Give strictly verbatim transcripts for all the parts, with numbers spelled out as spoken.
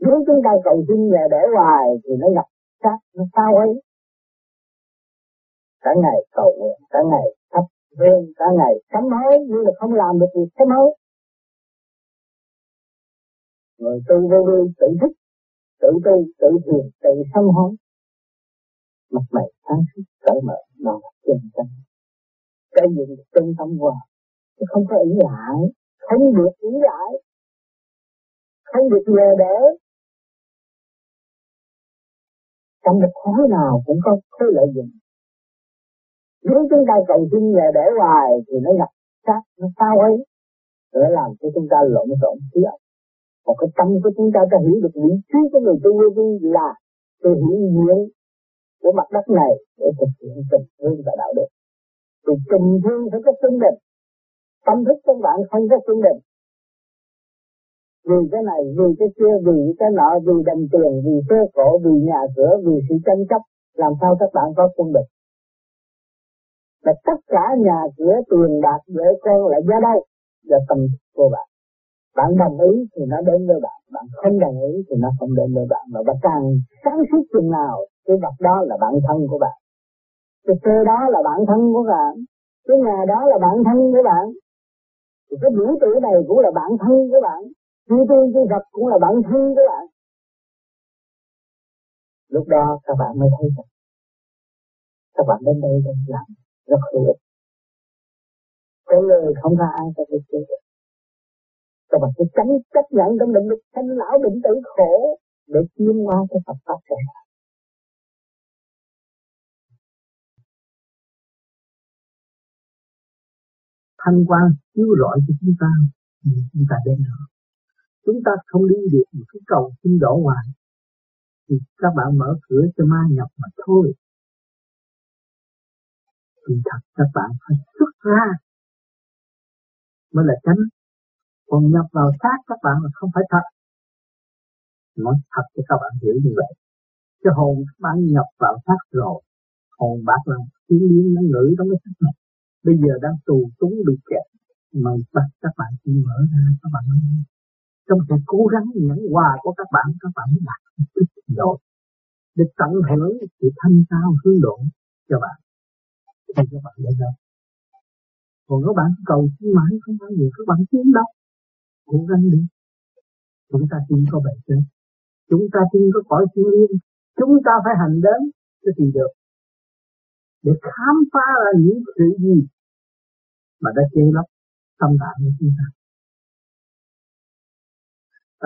Nếu chúng ta cầu xin về để hoài thì nó gặp sát, nó sao ấy. Cả ngày cầu nguyện, cả ngày thắp hương, cả ngày sám hối, nhưng mà không làm được việc sám hối. Người tu vô vi tự thích, tự tu, tự thiền, tự sám hối. Mặt mày sáng suốt, cởi mở, đó là chân tâm. Cái gì là chân tâm hòa, chứ không có ý lại, không được ý lại, không được nhờ đỡ. Trong một khối nào cũng có khối lợi dụng. Nếu chúng ta cầu xin nhờ đỡ hoài thì nó gặp sát, nó sao ấy. Nó làm cho chúng ta lộn xộn trí óc. Một cái tâm của chúng ta ta hiểu được lý trí của người tu vô vi là tôi hiểu nghĩa của mặt đất này để thực hiện tình thương và đạo đức. Thì tình thương phải có xương định, tâm thức trong bạn không có xương định. Vì cái này, vì cái kia, vì cái nọ, vì đồng tiền, vì xe cổ, vì nhà cửa, vì sự tranh chấp, làm sao các bạn có quân địch? Mà tất cả nhà cửa, tiền bạc, vợ con lại ra đâu? Là tâm của bạn. Bạn đồng ý thì nó đến với bạn, bạn không đồng ý thì nó không đến với bạn. Và bạn càng sáng suốt chừng nào, cái vật đó là bản thân của bạn. Cái xe đó là bản thân của bạn. Cái nhà đó là bản thân của bạn. Cái biểu tượng này cũng là bản thân của bạn. Chư tư chư vật cũng là bản thân của bạn. Lúc đó các bạn mới thấy rằng các bạn đến đây để làm rất hữu ích. Cái người không có ai có thể chịu được. Các bạn phải tránh chấp nhận trong định lực thanh lão định tử khổ để chuyên qua cái Phật pháp này. Thanh quang chiếu rọi cho chúng ta, chúng ta đến đó. Chúng ta không đi được một cái cầu xin đổ hoài thì các bạn mở cửa cho ma nhập mà thôi. Thì thật các bạn phải xuất ra mới là tránh. Còn nhập vào xác các bạn là không phải thật. Nói thật cho các bạn hiểu như vậy. Cái hồn các bạn nhập vào xác rồi. Hồn bác là tiếng liếng nó ngữ trong cái xác này. Bây giờ đang tù túng bị kẹt. Mà bắt các bạn chỉ mở ra các bạn mới. Trong sự cố gắng nhẫn hòa của các bạn, các bạn mới đạt được cái trình độ để tận hưởng sự thanh cao hướng độ cho bạn. Thì các bạn để đâu? Còn các bạn cầu xin mãi không bao giờ các bạn tiến đâu. Cố gắng đi. Chúng ta tin có bệnh chứ. Chúng ta tin có cõi siêu nhiên. Chúng ta phải hành đến cho tìm được. Để khám phá ra những sự gì mà đã che lấp tâm tạng của chúng ta.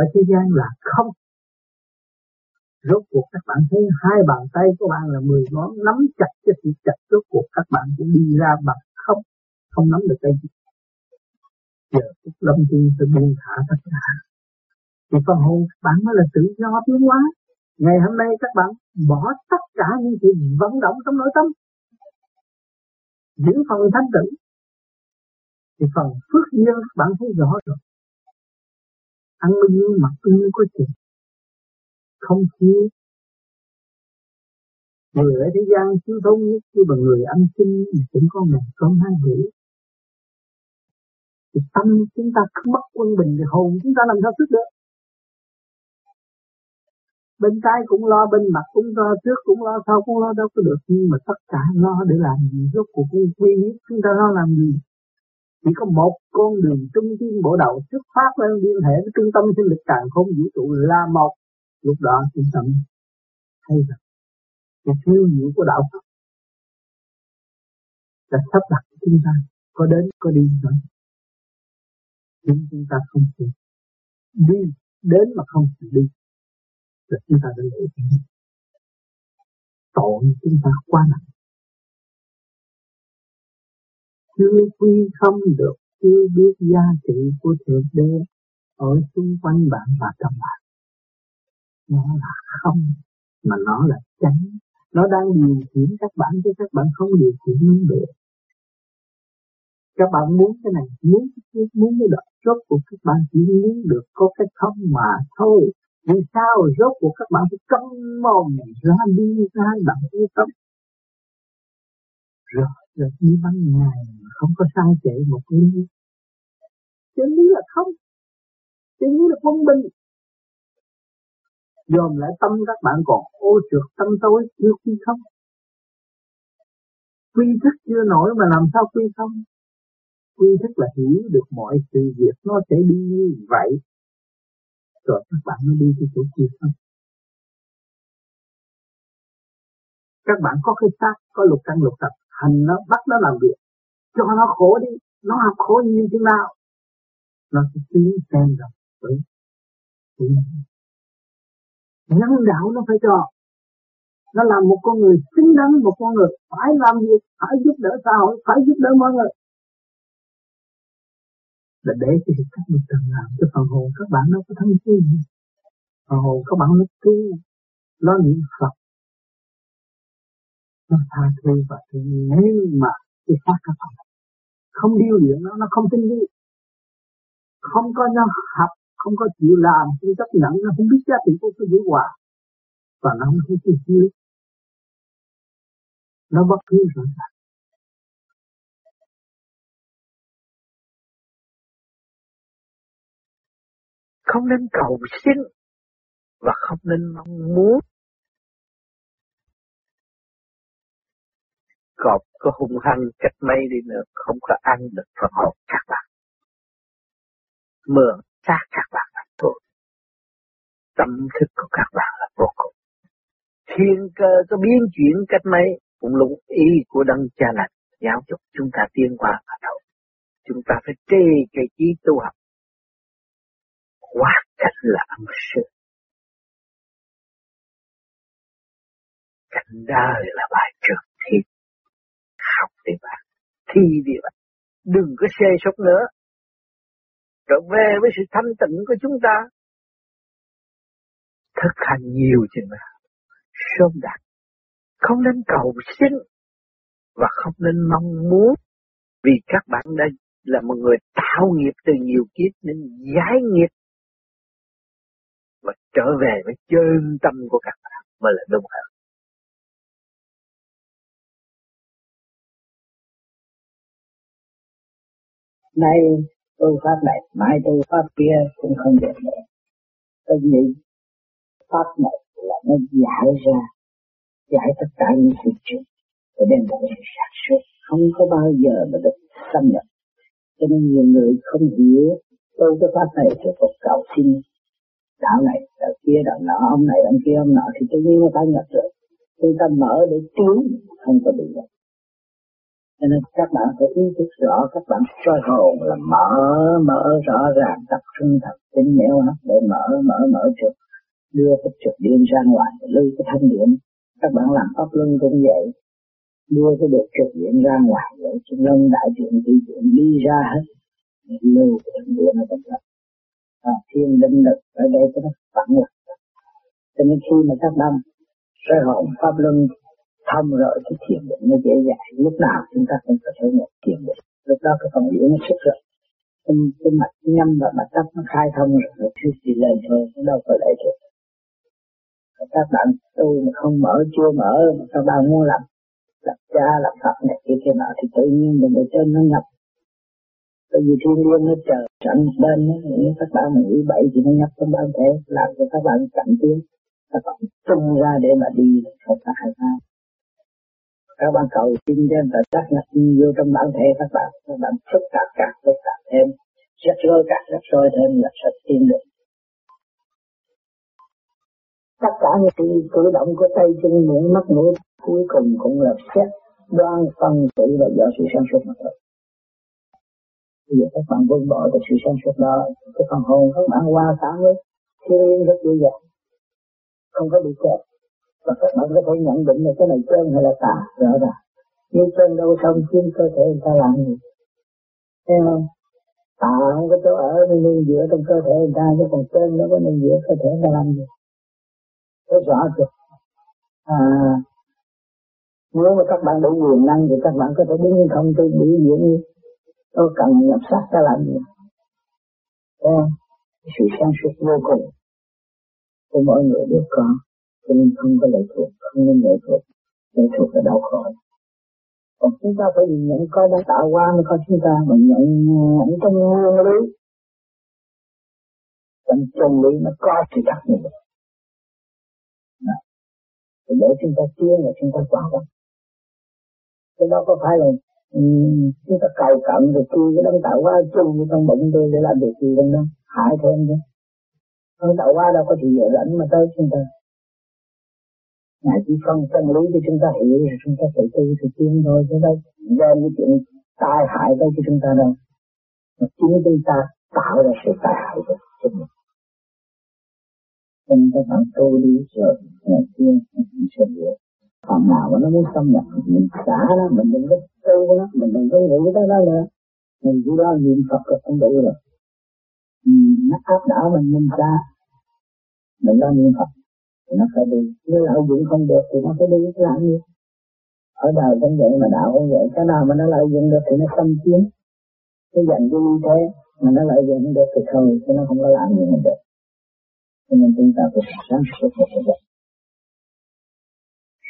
Ở thế gian là không. Rốt cuộc các bạn thấy hai bàn tay của bạn là mười ngón nắm chặt cho sự chặt. Rốt cuộc các bạn cũng đi ra bằng không. Không nắm được tay. Giờ phút lâm thiên sẽ buông thả tất cả. Thì con hồn các bạn mới là tự do tiến hóa. Ngày hôm nay các bạn bỏ tất cả những sự vận động trong nội tâm. Giữ phần thanh tử. Thì phần phước duyên các bạn thấy rõ rồi. Ăn bao nhiêu mặt tươi có chừng. Không thiếu. Người ở thế gian thiếu thốn nhất khi bằng người ăn xin thì cũng có một con hai hữu. Thì tâm chúng ta cứ mất quân bình thì hồn chúng ta làm sao thức được. Bên trái cũng lo, bên mặt cũng lo, trước cũng lo, sau cũng lo, đâu có được. Nhưng mà tất cả lo để làm gì, rốt cuộc cũng quy nhất chúng ta lo làm gì. Chỉ có một con đường trung tiên bộ đầu xuất phát lên liên hệ với trung tâm sinh lực càng không vũ trụ là một. Lúc đó chúng ta thấy rằng cái thiếu nhiễu của đạo Phật là sắp đặt chúng ta có đến có đi rồi. Chúng chúng ta không chịu đi đến mà không chịu đi là chúng ta đã lỗi tội, chúng ta quá nặng. Chưa quy không được, chưa biết giá trị của thượng đế ở xung quanh bạn và trong bạn. Nó là không, mà nó là chánh. Nó đang điều khiển các bạn chứ các bạn không điều khiển nó được. Các bạn muốn cái này, muốn cái kia, muốn cái đó. Rốt cuộc các bạn chỉ muốn được có cái không mà thôi. Vì sao rốt cuộc các bạn phải cấm mồm ra đi ra đặng cái tâm. Rồi rồi đi ban ngày mà không có sai trệ một ly. Chứ lý là không. Chứ lý là quân bình. dòm lại tâm các bạn còn ô trượt tâm tối, chưa quy không. Quy thức chưa nổi mà làm sao quy không? Quy thức là hiểu được mọi sự việc nó sẽ đi như vậy, rồi các bạn mới đi cái chỗ quy không. Các bạn có cái xác, có lục căn lục tập, hành nó, bắt nó làm việc, cho nó khổ đi, nó học khổ như thế nào, nó sẽ tính xem rằng với nhân đạo nó phải cho, nó làm một con người xứng đáng, một con người phải làm việc, phải giúp đỡ xã hội, phải giúp đỡ mọi người, để để cho các bạn cần làm cho phần hồn các bạn nó có thân thương, phần hồn các bạn nó tu, nó niệm Phật, nó tha thứ và thương. Nếu mà cái xác các bạn không điêu luyện nó, nó không tin đi, không có nó học, không có chịu làm, không chấp nhận, nó không biết giá trị của cái vũ hòa, và nó không chịu chịu, nó bất cứ rồi. Không nên cầu xin và không nên mong muốn. Cọp có hung hăng cách mấy đi nữa không có ăn được phần hồn các bạn, mượn xác các bạn là thôi. Tâm thức của các bạn là vô cùng. Thiên cơ có biến chuyển cách mấy cũng lũng ý của đấng cha lành giáo dục chúng ta tiên qua mà thôi. Chúng ta phải trì cái trí tu học quá cảnh là âm sự, cảnh đời là bài trường thi, học đi bạn, thi đi bạn, đừng có xê sốt nữa. Rồi về với sự thanh tịnh của chúng ta, thực hành nhiều chừng nào, sớm đạt. Không nên cầu xin và không nên mong muốn, vì các bạn đã là một người tạo nghiệp từ nhiều kiếp nên giải nghiệp và trở về với chân tâm của các bạn mới là đúng hơn. Này tôi pháp này, mai tôi pháp kia cũng không được nữa. Tôi nghĩ pháp này là nó giải ra, giải tất cả những sự chuyện, để đem lại sự sản xuất, không có bao giờ mà được xâm nhập. Cho nên nhiều người không hiểu, tôi cái pháp này tôi còn cầu xin, đạo này, đạo kia, đạo nọ, ông này, ông kia, ông nọ, thì tự nhiên nó phải nhập được. Chúng ta mở để tiến, không có bị nhập. Cho nên các bạn phải ý thức rõ, các bạn soi hồn là mở, mở rõ ràng, tập trung thật, tính nẻo hấp để mở, mở, mở trực, đưa cái trực điện ra ngoài, lưu cái thanh điện. Các bạn làm pháp luân cũng vậy, đưa cái được trực điện ra ngoài, để trung lân đại điện, tự điện đi ra hết, lưu cái thanh điện ở trong đó. À, thiên linh lực ở đây có nó phẳng lực. Cho nên khi mà các bạn soi hồn pháp luân, thâm rồi cái thiền định nó dễ dàng, lúc nào chúng ta cũng có thể nhập thiền định, lúc đó cái phần yếu nó xuất rồi, cái, cái mặt nhâm và mặt tắp nó khai thông rồi, nó cứ đi lên thôi, nó đâu có lại được. Các bạn tôi mà không mở, chưa mở, các bạn muốn làm, làm cha, làm Phật này kia kia nào thì tự nhiên mình ở trên nó nhập, bởi vì thiên nhiên nó chờ sẵn bên, nếu các bạn nghĩ bậy thì nó nhập trong bản thể, làm cho các bạn cảnh tiến, các bạn tung ra để mà đi, không phải hai hai. Các bạn cầu xin thêm và xác nhập vô trong bản thể các bạn, các bạn phức tạp càng phức tạp thêm, rất rối càng rất rối thêm là sẽ tin được. Tất cả những sự cử động của tay chân miệng mắt mũi cuối cùng cũng là xét đoan phân tử là do sự sản xuất mà thôi. Bây giờ các bạn vun bỏ được sự sản xuất đó, cái phần hồn các bạn qua sáng với thiên nhiên rất dễ dàng, không có bị kẹt. Và các bạn có thể nhận định là cái này chân hay là tà, rõ ràng. Như chân đâu xong chiếm cơ thể người ta làm gì, thấy không? Tà không có chỗ ở nên giữa trong cơ thể người ta, chứ còn chân nó có nên giữa cơ thể người ta làm gì, thấy rõ chưa? À, nếu mà các bạn đủ quyền năng thì các bạn có thể đứng không, tôi biểu diễn đi, tôi cần nhập xác ta làm gì, thấy không? Sự sáng suốt vô cùng của mọi người đều có. Cho nên không có lệ thuộc, không nên lệ thuộc, lệ thuộc là đau khổ. Còn chúng ta phải nhìn nhận coi đã tạo qua mới coi chúng ta, mà nhận ảnh trong nguyên lý. Trong chân lý nó có sự đặc biệt. thì lỗi chúng ta chưa là chúng ta quá đó. Cái đó có phải là um, chúng ta cầu cận rồi kia cái đấng tạo hóa chung với trong bụng tôi để làm việc gì đâu đó, hại thêm chứ. Đấng tạo hóa đâu có thể dựa rảnh mà tới chúng ta. Ngài chỉ phân chân lý cho chúng ta hiểu rồi chúng ta tự tư tự tiến thôi, chứ đâu đem cái chuyện tai hại tới cho chúng ta đâu. Mà chính chúng ta tạo ra sự tai hại cho chúng ta. Nên các bạn tu đi rồi ngày kia mình sẽ hiểu. Phần nào mà nó muốn xâm nhập mình xả nó, mình đừng có tu nó, mình đừng có nghĩ tới nó nữa. Mình chỉ lo niệm Phật là không đủ rồi. Nó áp đảo mình lên xa, mình lo niệm Phật thì nó phải đi. Nếu lợi dụng không được thì nó phải đi làm gì. Ở đời cũng vậy mà đạo cũng vậy. Cái nào mà nó lợi dụng được thì nó xâm chiếm. Cái dành cái như thế mà nó lợi dụng được thì thôi, chứ nó không có làm gì mình được. Cho nên chúng ta phải sáng suốt một cái vật.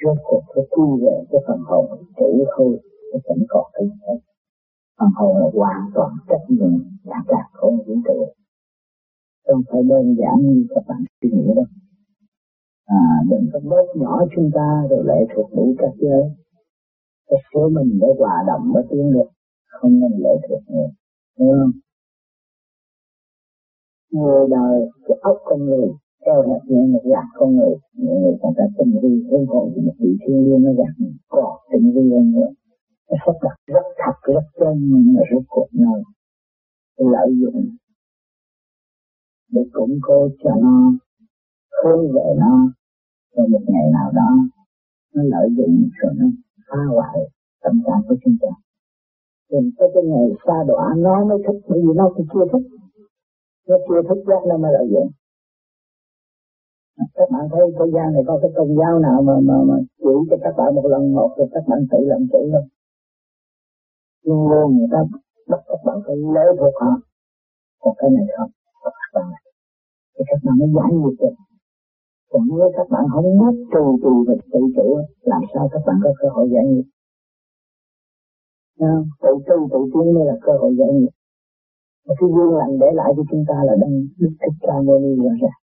Rốt cuộc phải quy về cái phần hồn chỉ thôi, cái vẫn còn cái thế. Phần hồn là hoàn toàn trách nhiệm đạt đạt không vũ trụ. Không phải đơn giản như các bạn suy nghĩ đâu. À, đừng có bớt nhỏ chúng ta rồi lệ thuộc đủ các giới. Cái số mình để hòa đồng với tiếng lực, không nên lệ thuộc nữa. Đúng không? Người đời, cái ốc con người, eo hẹp như một dạng con người, người còn cả tình vi, không còn chỉ một vị thiên liên nó dạng mình, còn tình vi hơn nữa. Nó sắp đặt rất thật, rất chân, nhưng mà rốt cuộc nó lợi dụng để củng cố cho nó, hướng về nó, rồi một ngày nào đó, nó lợi dụng rồi nó phá hoại tâm trạng của chúng ta. Đừng có cái ngày xa đọa nó mới thích, bởi vì nó cũng chưa thích. Nó chưa thức giác nó mới lợi dụng. Các bạn thấy thế gian này có cái tôn giáo nào mà, mà, mà chỉ cho các bạn một lần một rồi các bạn tự làm chủ đâu. Nhưng luôn người ta bắt các bạn phải lễ thuộc họ. Còn cái này không, các bạn này. Thì các bạn mới giải nhiệt được. Còn nếu các bạn không mất trừ trừ và tự chủ, làm sao các bạn có cơ hội giải nhiệt. Tự trừ tự tiến mới là cơ hội giải nhiệt. Và cái duyên lành để lại cho chúng ta là đang Đức Thích Ca Mâu Ni rõ ràng.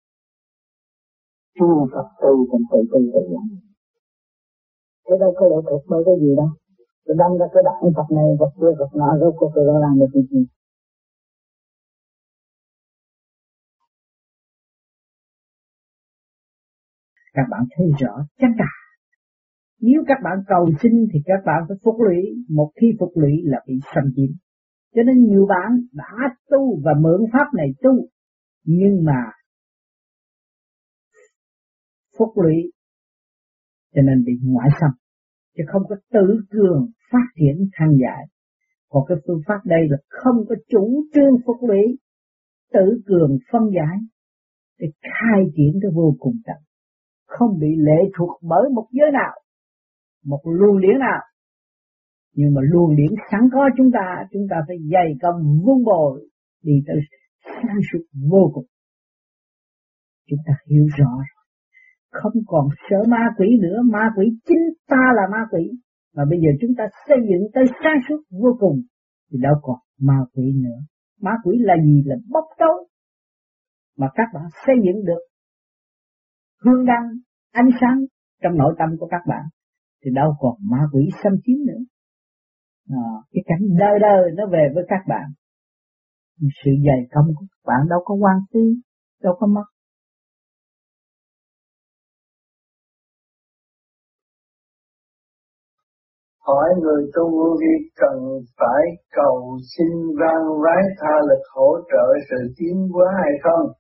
Chuyên Phật tu thành tự tu tự dẫn. Thế đâu có lệ thuộc bởi cái gì đâu. Tôi đâm ra cái đoạn Phật này, Phật kia, Phật nọ, rốt cuộc tôi đâu làm được cái gì. Các bạn thấy rõ chăng cả. Nếu các bạn cầu xin thì các bạn phải phục lũy. Một khi phục lũy là bị xâm chiếm. Cho nên nhiều bạn đã tu và mượn pháp này tu, nhưng mà phúc lũy cho nên bị ngoại xâm, chứ không có tự cường phát triển thăng giải. Còn cái phương pháp đây là không có chủ trương phúc lũy, tự cường phân giải để khai triển cái vô cùng tận, không bị lệ thuộc bởi một giới nào, một luồng điển nào. Nhưng mà luồng điển sẵn có chúng ta, chúng ta phải dày công vun bồi đi tới sáng suốt vô cùng. Chúng ta hiểu rõ, không còn sợ ma quỷ nữa, ma quỷ chính ta là ma quỷ. Mà bây giờ chúng ta xây dựng tới sáng suốt vô cùng, thì đâu còn ma quỷ nữa. Ma quỷ là gì? Là bốc tối. Mà các bạn xây dựng được hương đăng, ánh sáng trong nội tâm của các bạn, thì đâu còn ma quỷ xâm chiếm nữa. À, cái cảnh đời đời nó về với các bạn. Sự dày công của các bạn đâu có hoang phí, đâu có mất. Hỏi người tu đi cần phải cầu xin vang vái tha lực hỗ trợ sự tiến hóa hay không?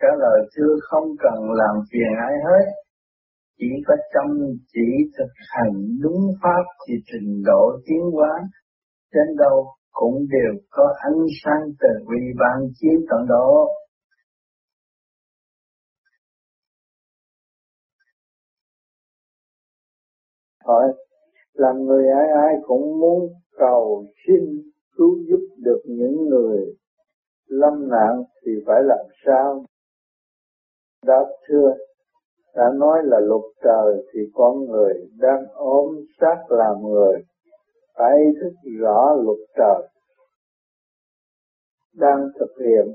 Trả lời thưa không cần làm phiền ai hết. Chỉ có chăm chỉ thực hành đúng pháp thì trình độ tiến hóa đến đâu cũng đều có ánh sáng từ bi ban chiếu tận độ. Hỏi làm người ai ai cũng muốn cầu xin cứu giúp được những người lâm nạn thì phải làm sao? Đáp thưa, đã nói là luật trời thì con người đang ôm xác làm người, phải ý thức rõ luật trời, đang thực hiện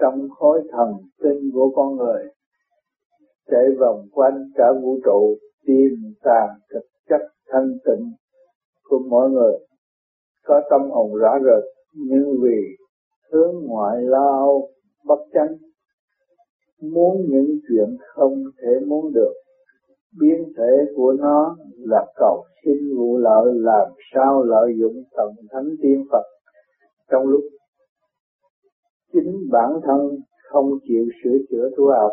trong khối thần kinh của con người. chạy vòng quanh cả vũ trụ tìm tàng thực chất thanh tịnh của mọi người có tâm hồn rõ rệt, nhưng vì hướng ngoại lao bất chánh, muốn những chuyện không thể muốn được, biến thể của nó là cầu xin vụ lợi, làm sao lợi dụng tận thánh tiên Phật trong lúc chính bản thân không chịu sửa chữa tu học,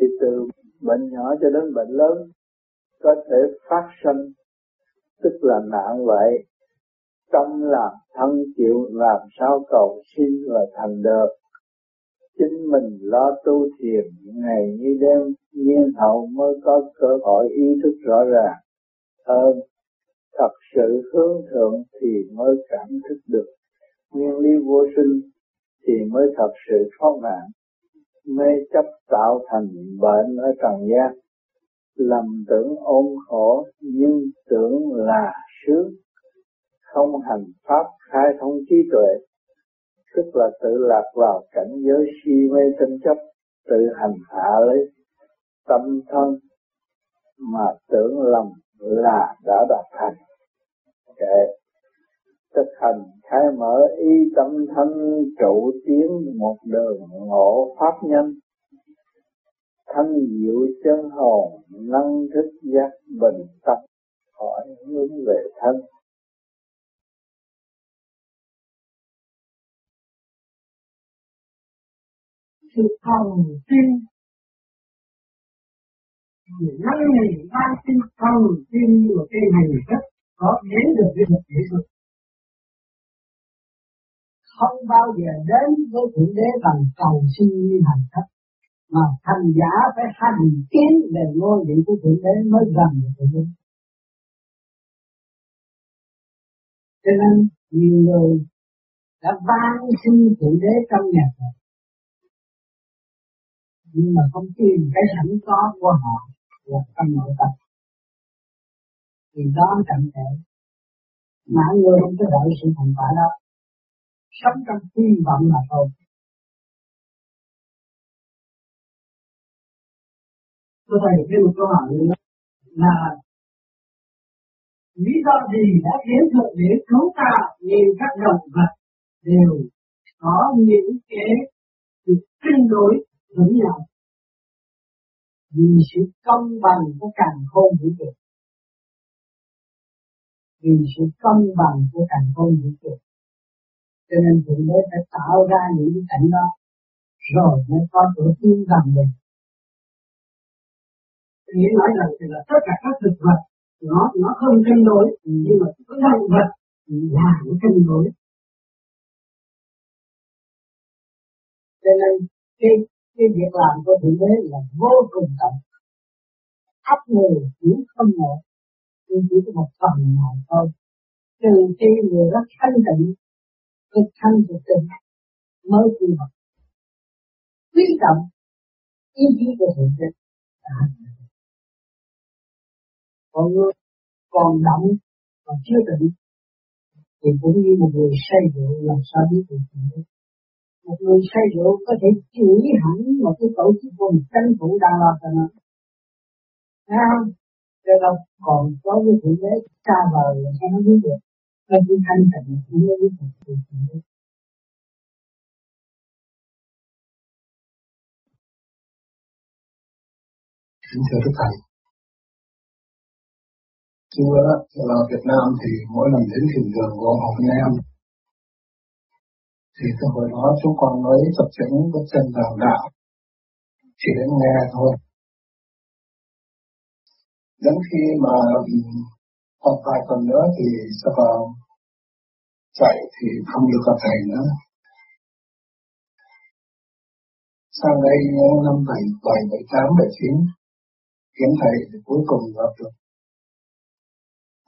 thì từ bệnh nhỏ cho đến bệnh lớn có thể phát sinh, tức là nạn vậy. Tâm làm thân chịu, làm sao cầu xin và thành được. Chính mình lo tu thiền ngày như đêm, nhiên hậu mới có cơ hội ý thức rõ ràng hơn. Thật sự hướng thượng thì mới cảm thức được nguyên lý vô sinh, thì mới thật sự thoát nạn. Mê chấp tạo thành bệnh ở trần gian, lầm tưởng ôm khổ nhưng tưởng là sướng, không hành pháp khai thông trí tuệ, tức là tự lạc vào cảnh giới si mê tinh chấp, tự hành hạ lấy tâm thân mà tưởng lầm là đã đạt thành. Để thực hành khai mở ý tâm thân trụ tiến một đường ngộ pháp nhân, thanh diệu chân hồn năng thức giác bình tâm khỏi hướng về thân. Sự cầu tin, năng mình đang tin cầu tin một cái hành thức có đến được với một thể dục, không bao giờ đến với thượng đế bằng cầu xin như hành thức, mà hành giả phải hành tiến về ngôi vị của thượng đế mới gần được thượng đế. Cho nên nhiều người đã van xin thượng đế trong nhà Phật, nhưng mà không tìm cái sẵn có của họ là tâm nội tâm, thì đó chẳng thể mà người không có đợi sự thành quả đó. Sống trong hy vọng là thôi. Tôi thầy thêm một câu hỏi nữa là lý do gì đã khiến thượng đế cứu ta nên các động vật đều có những cái tương đối vững lòng, vì sự công bằng của càn khôn vũ trụ, vì sự công bằng của càn khôn vũ trụ, cho nên thượng đế phải tạo ra những cái cảnh đó rồi mới có chỗ tin rằng được. Nghĩa nói rằng thì là tất cả các thực vật nó nó không cân đối, nhưng mà các động vật là nó cân đối. Cho nên cái cái việc làm của thượng đế là vô cùng tận, áp người cũng không nổi, nhưng chỉ có một phần nào thôi. Từ khi người rất thanh tịnh, thực thanh thực tịnh mới tu học, quý trọng ý chí của thượng đế. Còn người còn đậm và chưa tịnh thì cũng như một người say rượu, làm sao biết được thượng đế. Một người say rượu có thể chửi hẳn một cái tổ chức của một chính phủ đang lo cho nó. Thấy không? Cho nên còn có những thượng đế xa vời là sao nó biết được. Nó chỉ thanh tịnh cũng mới biết được thượng đế. Kính thưa Đức Thầy, xưa ở Việt Nam thì mỗi lần đến thiền đường của Hồng Nam thì từ hồi đó chúng con mới tập chứng bước chân vào đạo, chỉ đến nghe thôi. Đến khi mà học vài tuần nữa thì sẽ vào chạy thì không được gặp thầy nữa. Sau đây năm bảy bảy bảy tám bảy chín kiếm thầy thì cuối cùng gặp được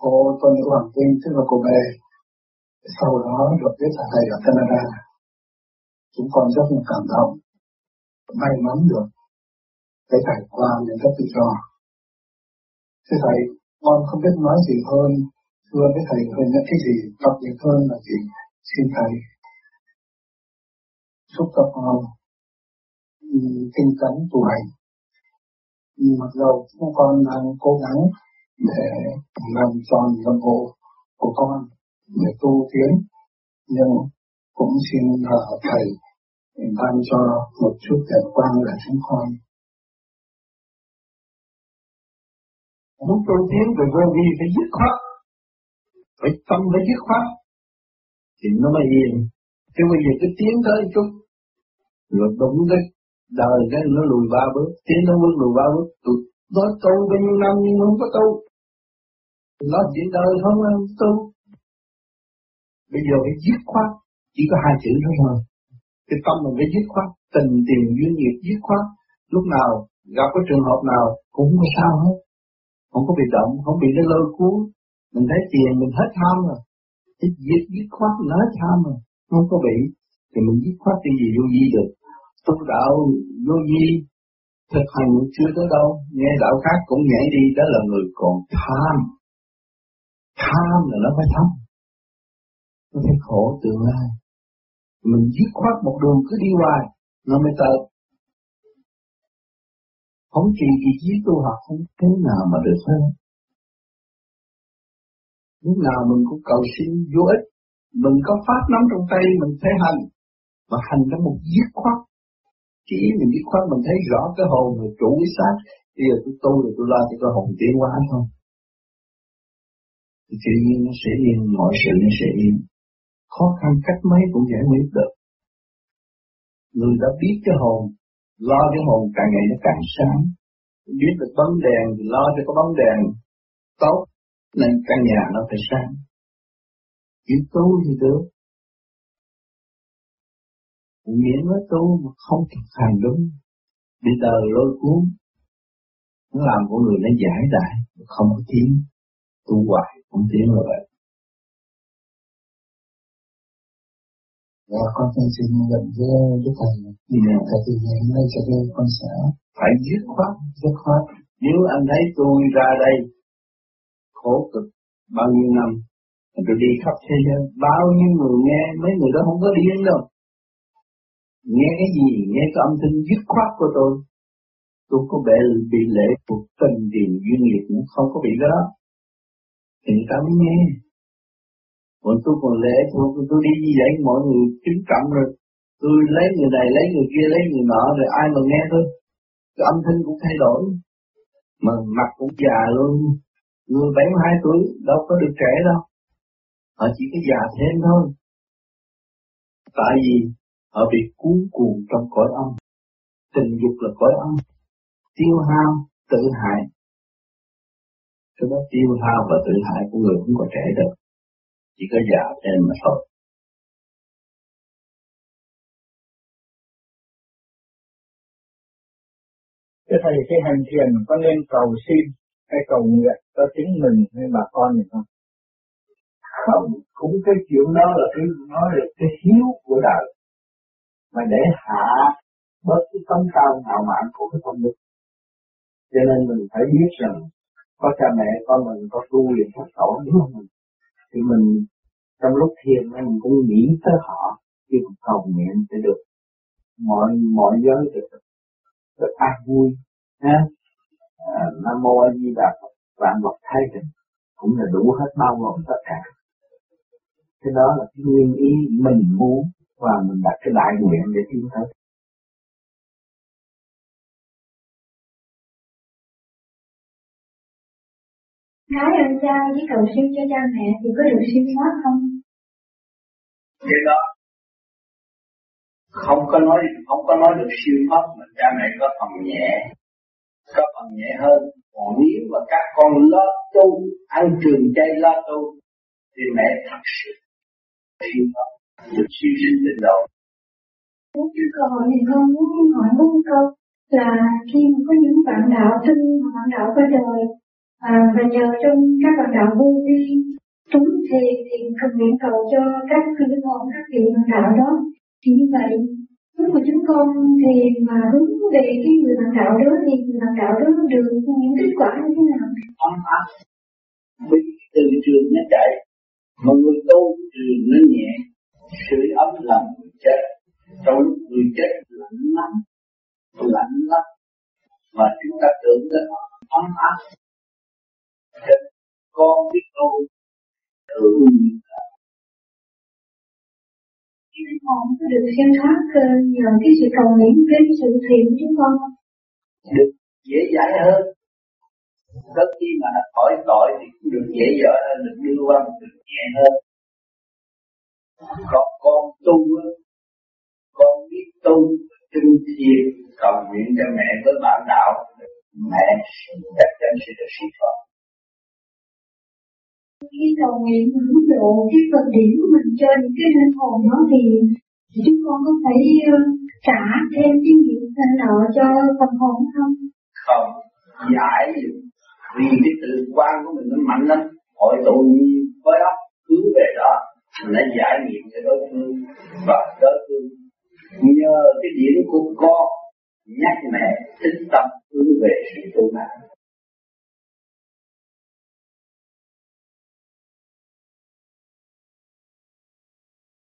cô Tôn Nữ Hoàng Vinh, tức là cô Bê. Sau đó được biết là thầy ở Canada, chúng con rất là cảm động, may mắn được thấy thầy qua những các tự do. Thế thầy, con không biết nói gì hơn, thưa với thầy hơn những cái gì đặc biệt hơn là gì, xin thầy chúc cho con tinh tấn tu hành, nhưng mặc dù chúng con đang cố gắng để làm tròn nhiệm vụ của con để tu tiến, nhưng cũng xin nhờ Thầy ban cho một chút cảnh quan là chúng con. Muốn tu tiến về vô vi phải dứt khoát, phải tâm phải dứt khoát thì nó mới yên. Chứ bây giờ cứ tiến tới chút rồi đúng cái đời cái nó lùi ba bước, tiến nó bước lùi ba bước. Tụi nó tu bao nhiêu năm nhưng không có tu, nó chỉ đời không tu. Bây giờ phải dứt khoát, chỉ có hai chữ thôi mà. Cái tâm mình phải dứt khoát, tình tiền duyên nghiệp dứt khoát. Lúc nào gặp cái trường hợp nào cũng không sao hết, không có bị động, không bị nó lôi cuốn. Mình thấy tiền mình hết tham rồi, cái dứt dứt khoát mình hết tham rồi, không có bị, thì mình dứt khoát cái gì vô vi được. Tu đạo vô vi thực hành chưa tới đâu, nghe đạo khác cũng nhảy đi, đó là người còn tham. Tham là nó phải thấm, nó phải khổ tương lai. Mình dứt khoát một đường cứ đi hoài, nó mới tới. Không kỳ kỳ trí tu học không thế nào mà được hết. Lúc nào mình cũng cầu xin vô ích, mình có pháp nắm trong tay mình phải hành, mà hành nó một dứt khoát. Chỉ mình dứt khoát mình thấy rõ cái hồn người chủ ý sát, bây giờ tôi tu rồi tôi lo cho cái hồn tiến hóa thôi. Thì tự nhiên nó sẽ yên, mọi sự nó sẽ yên. Khó khăn cách mấy cũng giải quyết được. Người đã biết cái hồn, lo cái hồn càng ngày nó càng sáng. Biết được bóng đèn thì lo cho cái bóng đèn tốt, nên căn nhà nó phải sáng. Chỉ tu thì được, miễn nó tu mà không thực hành đúng, bị đời lôi cuốn, nó làm của người nó giải đại, không có tiếng, tu hoài không tiếng là vậy. Dạ, con xin gần với Đức Thầy, yeah. Thầy thì ngày hôm nay sẽ đây con sẽ phải dứt khoát, dứt khoát. Nếu anh thấy tôi ra đây khổ cực bao nhiêu năm, tôi đi khắp thế giới, bao nhiêu người nghe, mấy người đó không có điên đâu. Nghe cái gì, nghe cái âm thanh dứt khoát của tôi, tôi có bị, bị lệ thuộc tình tiền duyên nghiệp cũng không có bị đó. Thì người ta mới nghe. Còn tôi còn lệ thuộc, tôi đi như vậy mọi người chứng trọng rồi. Tôi lấy người này, lấy người kia, lấy người nọ rồi ai mà nghe thôi. Cái âm thanh cũng thay đổi, mà mặt cũng già luôn. Người bảy mươi hai tuổi đâu có được trẻ đâu, họ chỉ có già thêm thôi. Tại vì họ bị cuốn cuồng trong cõi âm. Tình dục là cõi âm, tiêu hao, tự hại. Cho đó tiêu hao và tự hại của người không có trẻ được, chỉ có già thêm mà thôi. Thưa Thầy, cái hành thiền có nên cầu xin hay cầu nguyện cho chính mình hay bà con mình không? Không, cũng cái chuyện đó là cái nói là cái hiếu của đời, mà để hạ bớt cái tấm cao ngạo mạn của cái tâm đức. Cho nên mình phải biết rằng có cha mẹ con mình có tu luyện các tổ của mình, thì mình trong lúc thiền mình cũng nghĩ tới họ, khi mình cầu nguyện sẽ được mọi mọi giới được được an vui ha. À, Nam Mô A Di Đà Phật, Vạn Vật Thái Bình cũng là đủ hết, bao gồm tất cả. Thế đó là cái nguyên ý mình muốn, và mình đặt cái đại nguyện để tiến tới. Nói rằng cha chỉ cầu xin cho cha mẹ thì có được siêu thoát không? Thế đó, không có nói không có nói được siêu thoát, mà cha mẹ có phần nhẹ, có phần nhẹ hơn. Còn nếu mà các con lo tu, ăn trường chay lo tu, thì mẹ thật sự siêu thoát, được siêu sinh tình độ. Muốn câu hỏi thì con muốn hỏi muốn câu là khi mà có những bạn đạo tin, bạn đạo qua đời, à, và nhờ trong các bạn đạo vô vi chúng thì thì cần nguyện cầu cho các linh hồn các vị bạn đạo đó, thì như vậy lúc mà chúng con thì mà hướng về cái người bạn đạo đó thì người bạn đạo đó được những kết quả như thế nào? Ông Pháp bị từ trường nó chạy, mà người tu trường nó nhẹ, sự ấm làm người chết, trong lúc người chết lạnh lắm, lạnh lắm, mà chúng ta tưởng là ấm áp. Con biết đâu tự nhiên là con có được siêu thoát nhờ cái sự cầu nguyện với cái sự thiện chúng con được dễ dãi hơn. Tất khi mà nó khỏi tội thì cũng được dễ dãi hơn, được đưa qua được nhẹ hơn. Còn con tu, con biết tu tinh thiền cầu nguyện cho mẹ với bạn đạo, mẹ chắc chắn sẽ được siêu thoát. Khi cầu nguyện hướng độ cái phần điểm của mình cho những cái linh hồn đó thì chúng con có phải trả thêm cái nghiệp thanh nợ cho phần hồn không? Không, giải vì cái tự quan của mình nó mạnh lắm, hội tụ với óc hướng về đó, mình đã giải nghiệp cho đối phương và đối phương nhờ cái điểm của con nhắc mẹ tính tâm hướng về sự tu hành.